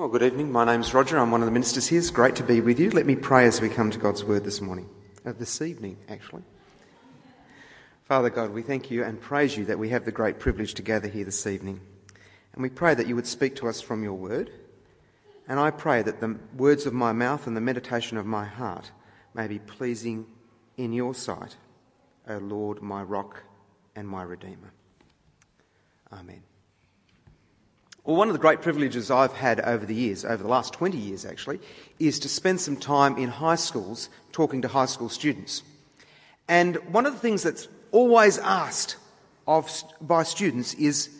Well, good evening. My name's Roger. I'm one of the ministers here. It's great to be with you. Let me pray as we come to God's word this evening. Father God, we thank you and praise you that we have the great privilege to gather here this evening. And we pray that you would speak to us from your word. And I pray that the words of my mouth and the meditation of my heart may be pleasing in your sight, O Lord, my rock and my redeemer. Amen. Well, one of the great privileges I've had over the years, over the last 20 years actually, is to spend some time in high schools talking to high school students. And one of the things that's always asked by students is,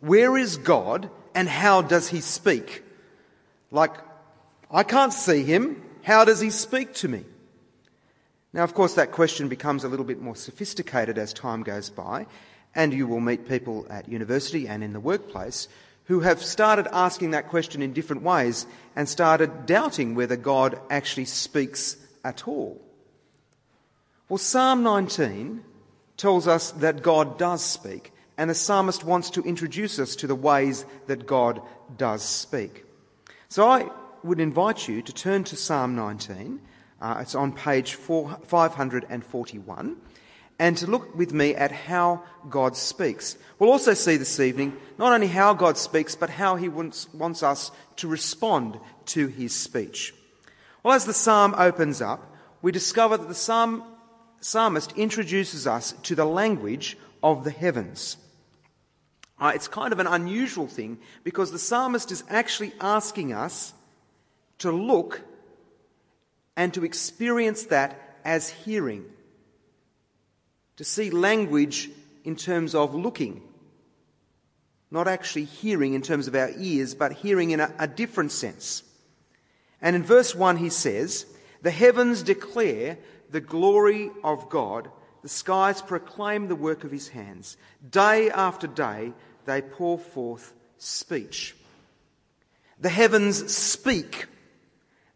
where is God and how does he speak? Like, I can't see him, how does he speak to me? Now, of course, that question becomes a little bit more sophisticated as time goes by, and you will meet people at university and in the workplace who have started asking that question in different ways and started doubting whether God actually speaks at all. Well, Psalm 19 tells us that God does speak, and the psalmist wants to introduce us to the ways that God does speak. So I would invite you to turn to Psalm 19. It's on page 541. And to look with me at how God speaks. We'll also see this evening not only how God speaks, but how he wants us to respond to his speech. Well, as the psalm opens up, we discover that the psalmist introduces us to the language of the heavens. It's kind of an unusual thing because the psalmist is actually asking us to look and to experience that as hearing. To see language in terms of looking, not actually hearing in terms of our ears, but hearing in a different sense. And in verse 1 he says, "The heavens declare the glory of God, the skies proclaim the work of his hands. Day after day they pour forth speech." The heavens speak,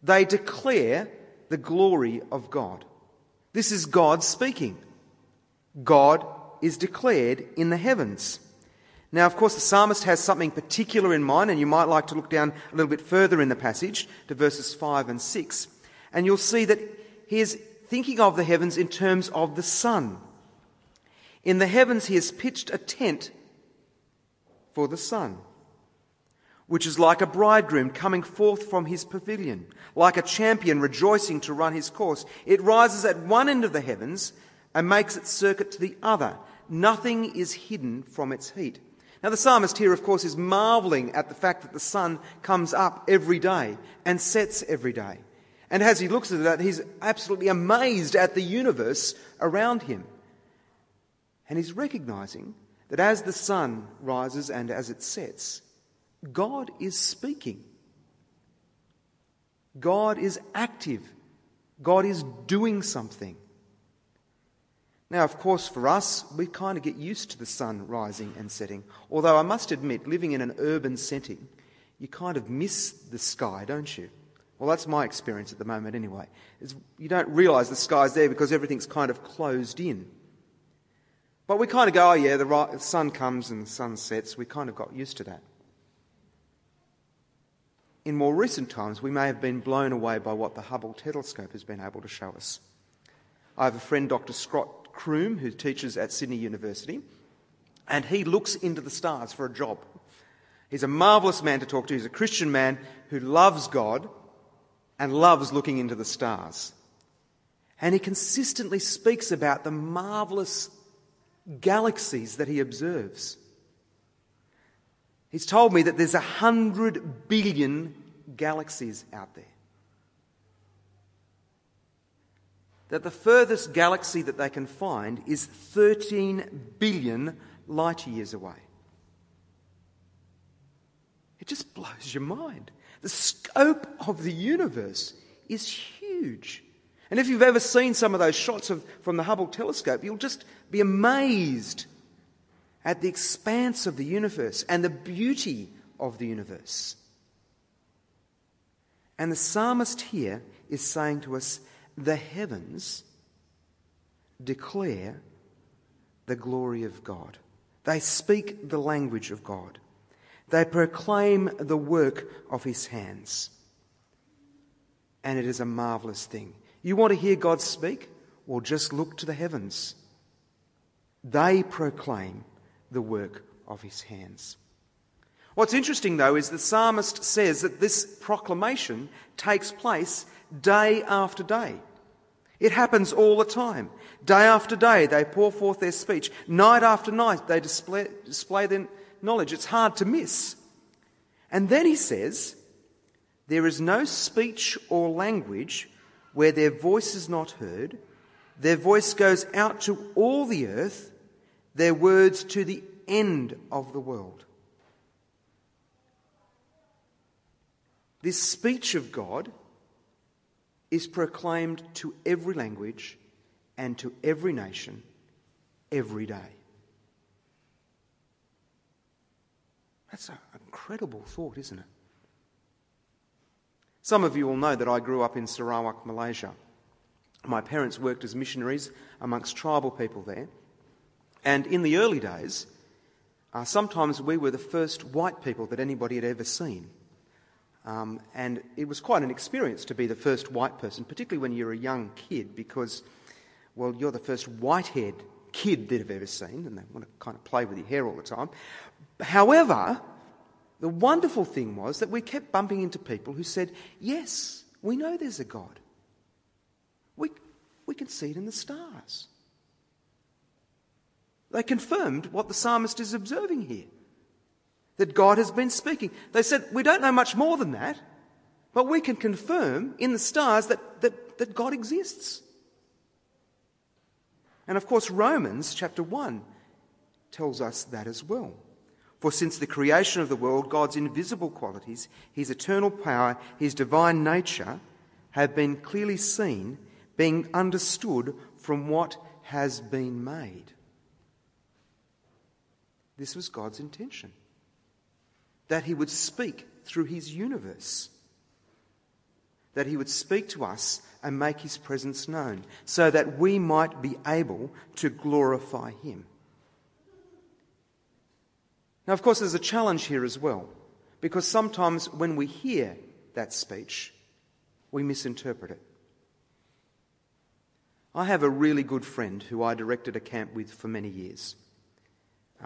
they declare the glory of God. This is God speaking. God is declared in the heavens. Now, of course, the psalmist has something particular in mind, and you might like to look down a little bit further in the passage to verses 5 and 6, and you'll see that he is thinking of the heavens in terms of the sun. In the heavens, he has pitched a tent for the sun, which is like a bridegroom coming forth from his pavilion, like a champion rejoicing to run his course. It rises at one end of the heavens and makes its circuit to the other. Nothing is hidden from its heat. Now the psalmist here, of course, is marvelling at the fact that the sun comes up every day and sets every day. And as he looks at that, he's absolutely amazed at the universe around him. And he's recognising that as the sun rises and as it sets, God is speaking. God is active. God is doing something. Now, of course, for us, we kind of get used to the sun rising and setting. Although I must admit, living in an urban setting, you kind of miss the sky, don't you? Well, that's my experience at the moment anyway. You don't realise the sky's there because everything's kind of closed in. But we kind of go, oh yeah, the sun comes and the sun sets. We kind of got used to that. In more recent times, we may have been blown away by what the Hubble telescope has been able to show us. I have a friend, Dr. Scott Kroom, who teaches at Sydney University, and he looks into the stars for a job. He's a marvellous man to talk to. He's a Christian man who loves God and loves looking into the stars. And he consistently speaks about the marvellous galaxies that he observes. He's told me that there's 100 billion galaxies out there. That the furthest galaxy that they can find is 13 billion light years away. It just blows your mind. The scope of the universe is huge. And if you've ever seen some of those shots from the Hubble telescope, you'll just be amazed at the expanse of the universe and the beauty of the universe. And the psalmist here is saying to us, the heavens declare the glory of God. They speak the language of God. They proclaim the work of his hands. And it is a marvelous thing. You want to hear God speak? Well, just look to the heavens. They proclaim the work of his hands. What's interesting, though, is the psalmist says that this proclamation takes place day after day. It happens all the time. Day after day, they pour forth their speech. Night after night, they display their knowledge. It's hard to miss. And then he says, there is no speech or language where their voice is not heard. Their voice goes out to all the earth, their words to the end of the world. This speech of God is proclaimed to every language and to every nation every day. That's an incredible thought, isn't it? Some of you will know that I grew up in Sarawak, Malaysia. My parents worked as missionaries amongst tribal people there. And in the early days, sometimes we were the first white people that anybody had ever seen. And it was quite an experience to be the first white person, particularly when you're a young kid, because, well, you're the first white-haired kid that I've ever seen, and they want to kind of play with your hair all the time. However, the wonderful thing was that we kept bumping into people who said, yes, we know there's a God. We can see it in the stars. They confirmed what the psalmist is observing here. That God has been speaking. They said, we don't know much more than that, but we can confirm in the stars that God exists. And of course, Romans chapter 1 tells us that as well. For since the creation of the world, God's invisible qualities, his eternal power, his divine nature, have been clearly seen, being understood from what has been made. This was God's intention. That he would speak through his universe. That he would speak to us and make his presence known so that we might be able to glorify him. Now, of course, there's a challenge here as well, because sometimes when we hear that speech, we misinterpret it. I have a really good friend who I directed a camp with for many years.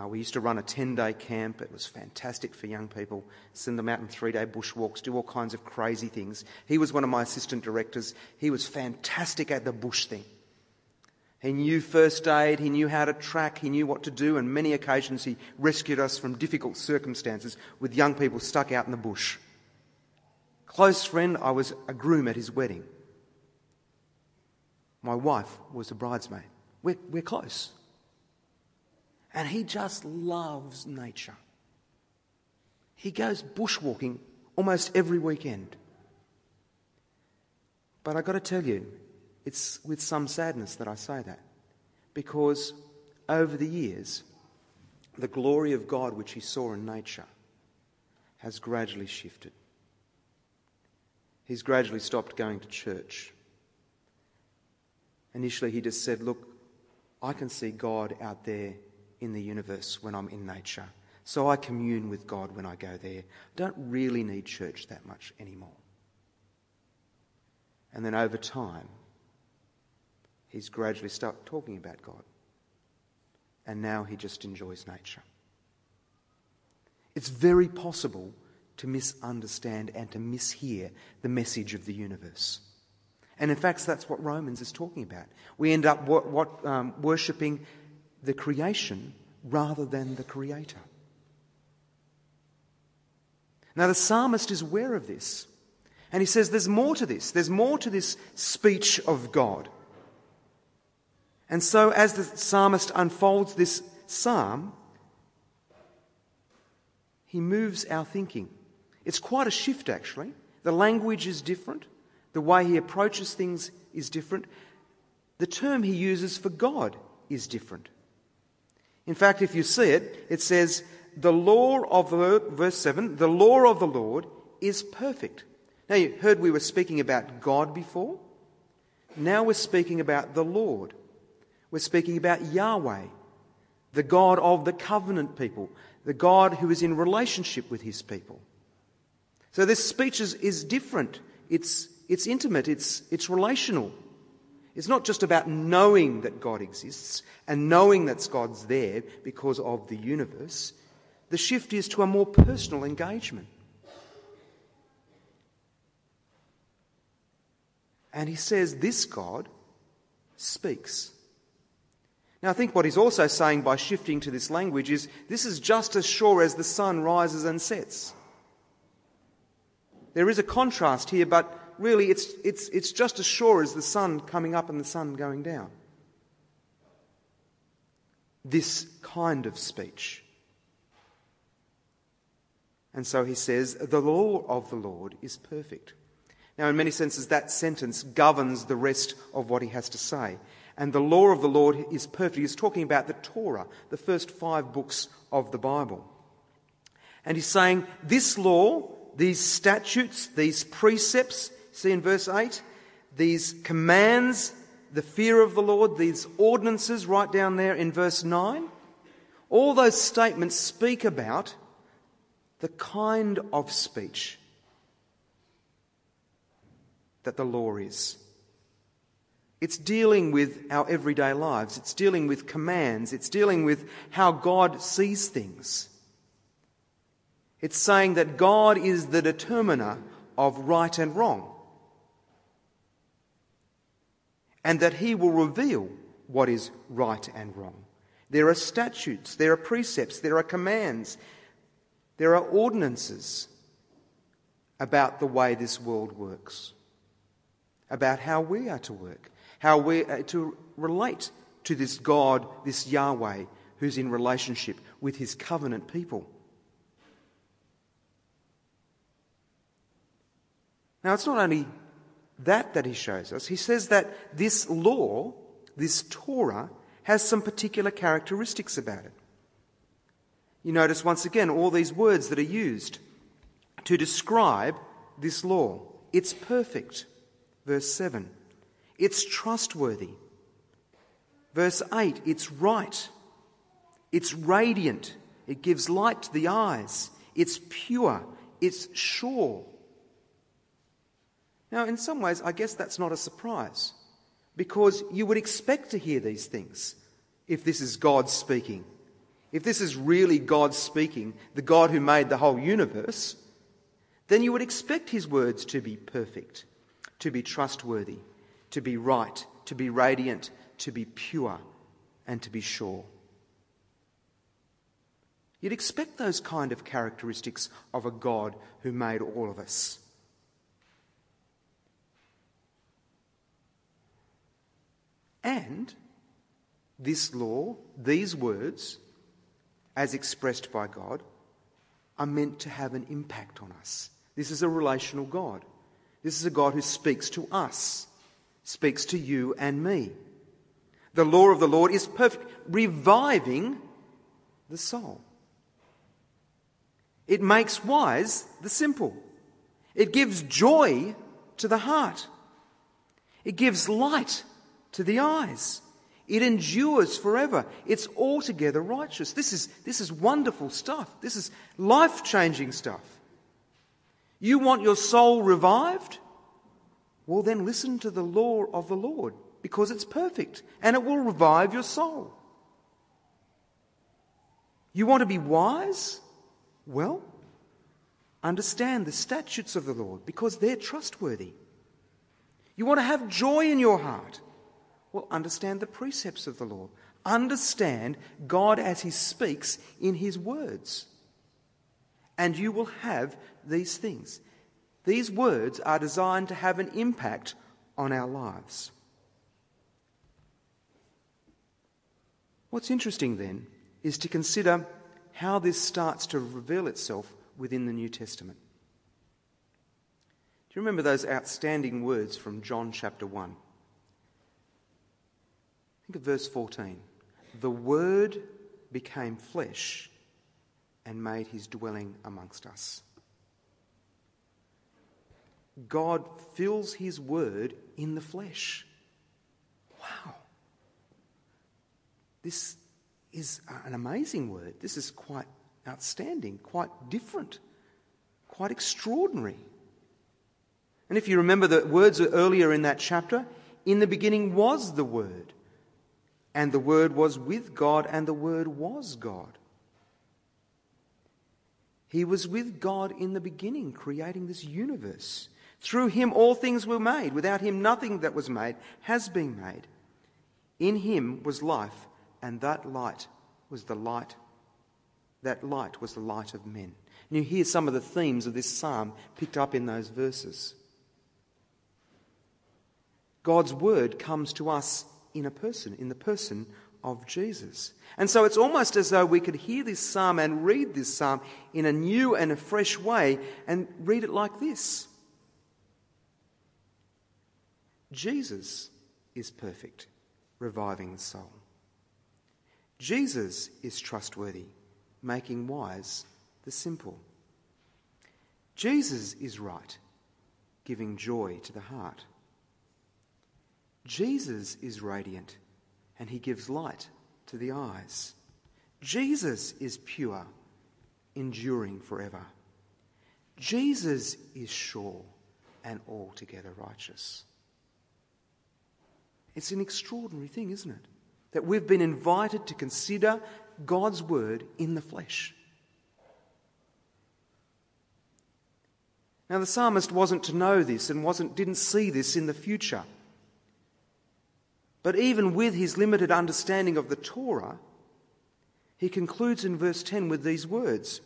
We used to run a 10-day camp. It was fantastic for young people. Send them out on 3-day bushwalks, do all kinds of crazy things. He was one of my assistant directors. He was fantastic at the bush thing. He knew first aid. He knew how to track. He knew what to do. And many occasions he rescued us from difficult circumstances with young people stuck out in the bush. Close friend, I was a groom at his wedding. My wife was a bridesmaid. We're close. And he just loves nature. He goes bushwalking almost every weekend. But I've got to tell you, it's with some sadness that I say that. Because over the years, the glory of God which he saw in nature has gradually shifted. He's gradually stopped going to church. Initially he just said, look, I can see God out there in the universe when I'm in nature. So I commune with God when I go there. I don't really need church that much anymore. And then over time, he's gradually stopped talking about God. And now he just enjoys nature. It's very possible to misunderstand and to mishear the message of the universe. And in fact, that's what Romans is talking about. We end up worshipping the creation rather than the creator. Now the psalmist is aware of this. And he says there's more to this. There's more to this speech of God. And so as the psalmist unfolds this psalm, he moves our thinking. It's quite a shift, actually. The language is different. The way he approaches things is different. The term he uses for God is different. In fact, if you see it, it says, the law of the, verse 7, the law of the Lord is perfect. Now, you heard we were speaking about God before. Now we're speaking about the Lord. We're speaking about Yahweh, the God of the covenant people, the God who is in relationship with his people. So this speech is different. It's intimate. It's relational. It's not just about knowing that God exists and knowing that God's there because of the universe. The shift is to a more personal engagement. And he says, this God speaks. Now I think what he's also saying by shifting to this language is, this is just as sure as the sun rises and sets. There is a contrast here, but really it's just as sure as the sun coming up and the sun going down. This kind of speech. And so he says, the law of the Lord is perfect. Now, in many senses, that sentence governs the rest of what he has to say. And the law of the Lord is perfect. He's talking about the Torah, the first 5 books of the Bible. And he's saying, this law, these statutes, these precepts, see in verse 8, these commands, the fear of the Lord, these ordinances right down there in verse 9, all those statements speak about the kind of speech that the law is. It's dealing with our everyday lives. It's dealing with commands. It's dealing with how God sees things. It's saying that God is the determiner of right and wrong, and that he will reveal what is right and wrong. There are statutes, there are precepts, there are commands, there are ordinances about the way this world works, about how we are to work, how we are to relate to this God, this Yahweh, who's in relationship with his covenant people. Now, it's not only that he shows us. He says that this law, this Torah, has some particular characteristics about it. You notice once again all these words that are used to describe this law. It's perfect, verse 7. It's trustworthy, verse 8. It's right. It's radiant. It gives light to the eyes. It's pure. It's sure. Now, in some ways, I guess that's not a surprise, because you would expect to hear these things if this is God speaking. If this is really God speaking, the God who made the whole universe, then you would expect his words to be perfect, to be trustworthy, to be right, to be radiant, to be pure, and to be sure. You'd expect those kind of characteristics of a God who made all of us. And this law, these words, as expressed by God, are meant to have an impact on us. This is a relational God. This is a God who speaks to us, speaks to you and me. The law of the Lord is perfect, reviving the soul. It makes wise the simple. It gives joy to the heart. It gives light to the eyes. It endures forever. It's altogether righteous. This is wonderful stuff. This is life-changing stuff. You want your soul revived? Well, then listen to the law of the Lord, because it's perfect and it will revive your soul. You want to be wise? Well, understand the statutes of the Lord, because they're trustworthy. You want to have joy in your heart? Well, understand the precepts of the Lord. Understand God as he speaks in his words. And you will have these things. These words are designed to have an impact on our lives. What's interesting then is to consider how this starts to reveal itself within the New Testament. Do you remember those outstanding words from John chapter 1? Think of verse 14. The Word became flesh and made his dwelling amongst us. God fills his Word in the flesh. Wow. This is an amazing word. This is quite outstanding, quite different, quite extraordinary. And if you remember the words earlier in that chapter, in the beginning was the Word, and the Word was with God, and the Word was God. He was with God in the beginning, creating this universe. Through him all things were made. Without him nothing that was made has been made. In him was life, and that light was the light of men. And you hear some of the themes of this psalm picked up in those verses. God's word comes to us in a person, in the person of Jesus. And so it's almost as though we could hear this psalm and read this psalm in a new and a fresh way, and read it like this: Jesus is perfect, reviving the soul. Jesus is trustworthy, making wise the simple. Jesus is right, giving joy to the heart. Jesus is radiant, and he gives light to the eyes. Jesus is pure, enduring forever. Jesus is sure and altogether righteous. It's an extraordinary thing, isn't it? That we've been invited to consider God's word in the flesh. Now, the psalmist wasn't to know this and didn't see this in the future. But even with his limited understanding of the Torah, he concludes in verse 10 with these words: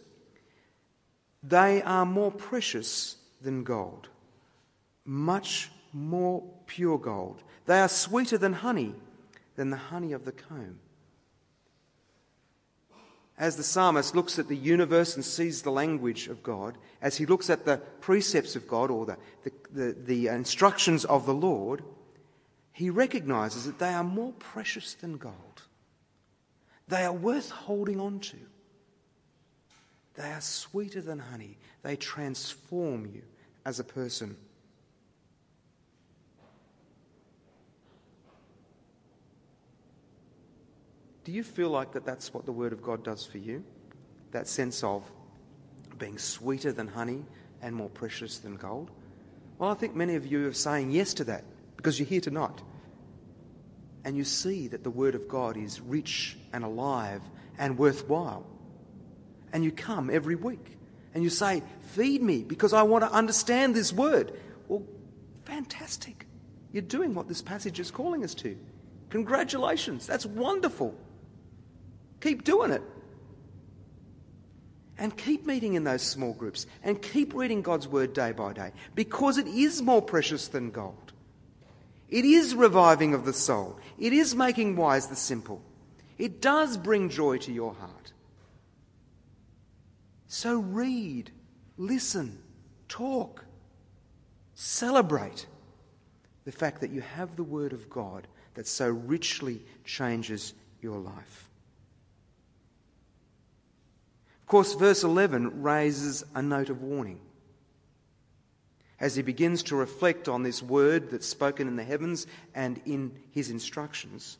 "They are more precious than gold, much more pure gold. They are sweeter than the honey of the comb." As the psalmist looks at the universe and sees the language of God, as he looks at the precepts of God, or the instructions of the Lord, he recognizes that they are more precious than gold. They are worth holding on to. They are sweeter than honey. They transform you as a person. Do you feel like that's what the Word of God does for you? That sense of being sweeter than honey and more precious than gold? Well, I think many of you are saying yes to that, because you're here tonight and you see that the Word of God is rich and alive and worthwhile. And you come every week and you say, "Feed me, because I want to understand this Word." Well, fantastic. You're doing what this passage is calling us to. Congratulations. That's wonderful. Keep doing it. And keep meeting in those small groups and keep reading God's Word day by day, because it is more precious than gold. It is reviving of the soul. It is making wise the simple. It does bring joy to your heart. So read, listen, talk, celebrate the fact that you have the Word of God that so richly changes your life. Of course, verse 11 raises a note of warning. As he begins to reflect on this word that's spoken in the heavens and in his instructions,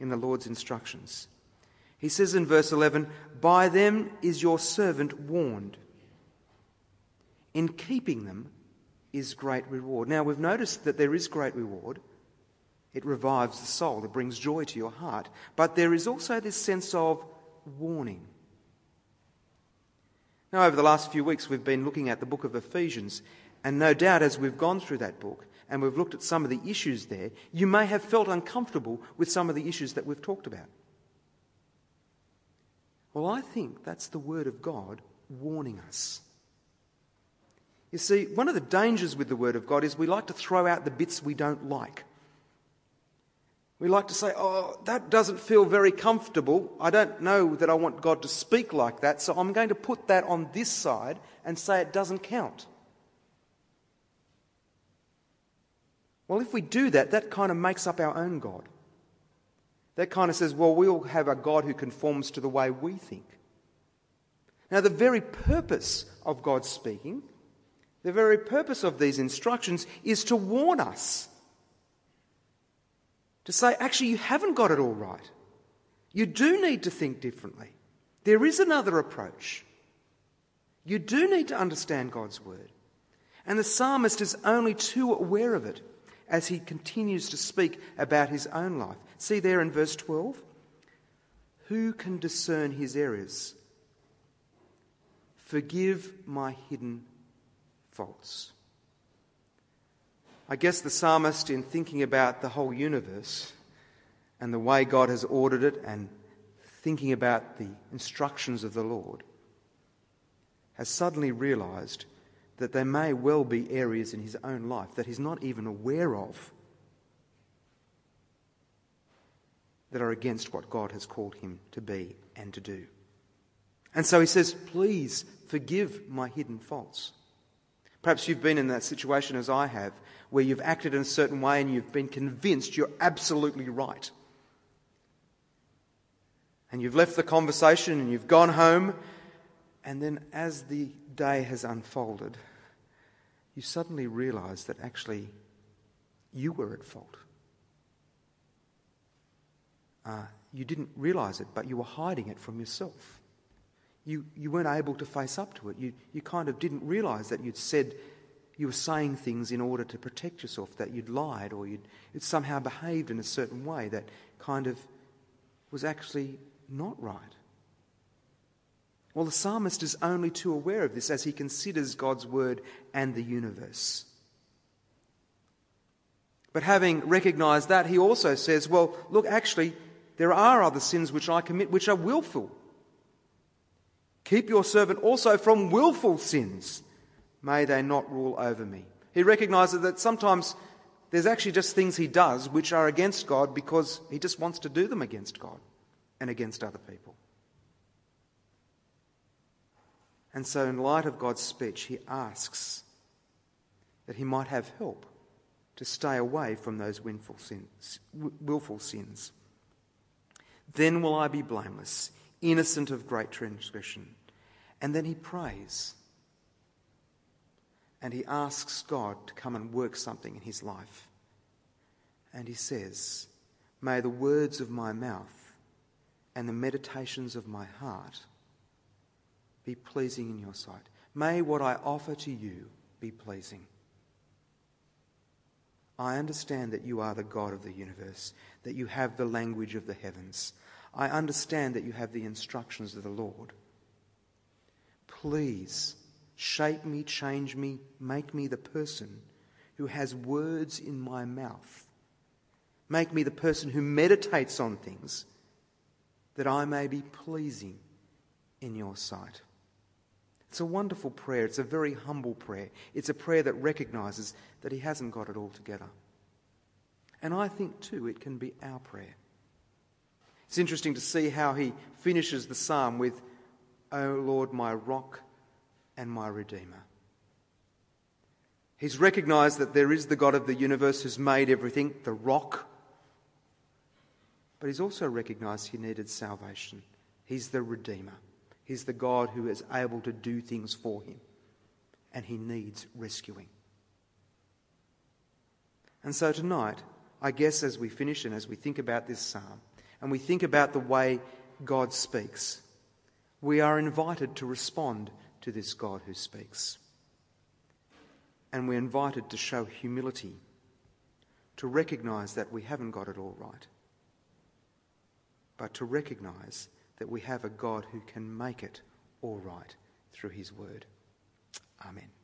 in the Lord's instructions, he says in verse 11, "By them is your servant warned. In keeping them is great reward." Now, we've noticed that there is great reward. It revives the soul. It brings joy to your heart. But there is also this sense of warning. Now, over the last few weeks, we've been looking at the book of Ephesians. And no doubt, as we've gone through that book and we've looked at some of the issues there, you may have felt uncomfortable with some of the issues that we've talked about. Well, I think that's the Word of God warning us. You see, one of the dangers with the Word of God is we like to throw out the bits we don't like. We like to say, "Oh, that doesn't feel very comfortable. I don't know that I want God to speak like that, so I'm going to put that on this side and say it doesn't count." Well, if we do that, that kind of makes up our own God. That kind of says, well, we'll have a God who conforms to the way we think. Now, the very purpose of God speaking, the very purpose of these instructions is to warn us. To say, actually, you haven't got it all right. You do need to think differently. There is another approach. You do need to understand God's word. And the psalmist is only too aware of it as he continues to speak about his own life. See there in verse 12? Who can discern his errors? Forgive my hidden faults. I guess the psalmist, in thinking about the whole universe and the way God has ordered it and thinking about the instructions of the Lord, has suddenly realised that there may well be areas in his own life that he's not even aware of that are against what God has called him to be and to do. And so he says, please forgive my hidden faults. Perhaps you've been in that situation as I have, where you've acted in a certain way and you've been convinced you're absolutely right. And you've left the conversation and you've gone home, and then as the day has unfolded, you suddenly realise that actually you were at fault. You didn't realise it, but you were hiding it from yourself. You weren't able to face up to it. You kind of didn't realise that you were saying things in order to protect yourself, that you'd lied or you'd somehow behaved in a certain way that kind of was actually not right. Well, the psalmist is only too aware of this as he considers God's word and the universe. But having recognised that, he also says, well, look, actually, there are other sins which I commit which are willful. Keep your servant also from willful sins. May they not rule over me. He recognises that sometimes there's actually just things he does which are against God because he just wants to do them against God and against other people. And so in light of God's speech, he asks that he might have help to stay away from those willful sins. Then will I be blameless, innocent of great transgression. And then he prays. And he asks God to come and work something in his life. And he says, may the words of my mouth and the meditations of my heart be pleasing in your sight. May what I offer to you be pleasing. I understand that you are the God of the universe, that you have the language of the heavens. I understand that you have the instructions of the Lord. Please, shape me, change me, make me the person who has words in my mouth. Make me the person who meditates on things that I may be pleasing in your sight. It's a wonderful prayer. It's a very humble prayer. It's a prayer that recognises that he hasn't got it all together. And I think too it can be our prayer. It's interesting to see how he finishes the psalm with, O Lord, my rock and my Redeemer. He's recognised that there is the God of the universe who's made everything, the rock. But he's also recognised he needed salvation. He's the Redeemer. He's the God who is able to do things for him. And he needs rescuing. And so tonight, I guess as we finish and as we think about this psalm, and we think about the way God speaks, we are invited to respond to this God who speaks. And we're invited to show humility, to recognise that we haven't got it all right, but to recognise that we have a God who can make it all right through his word. Amen.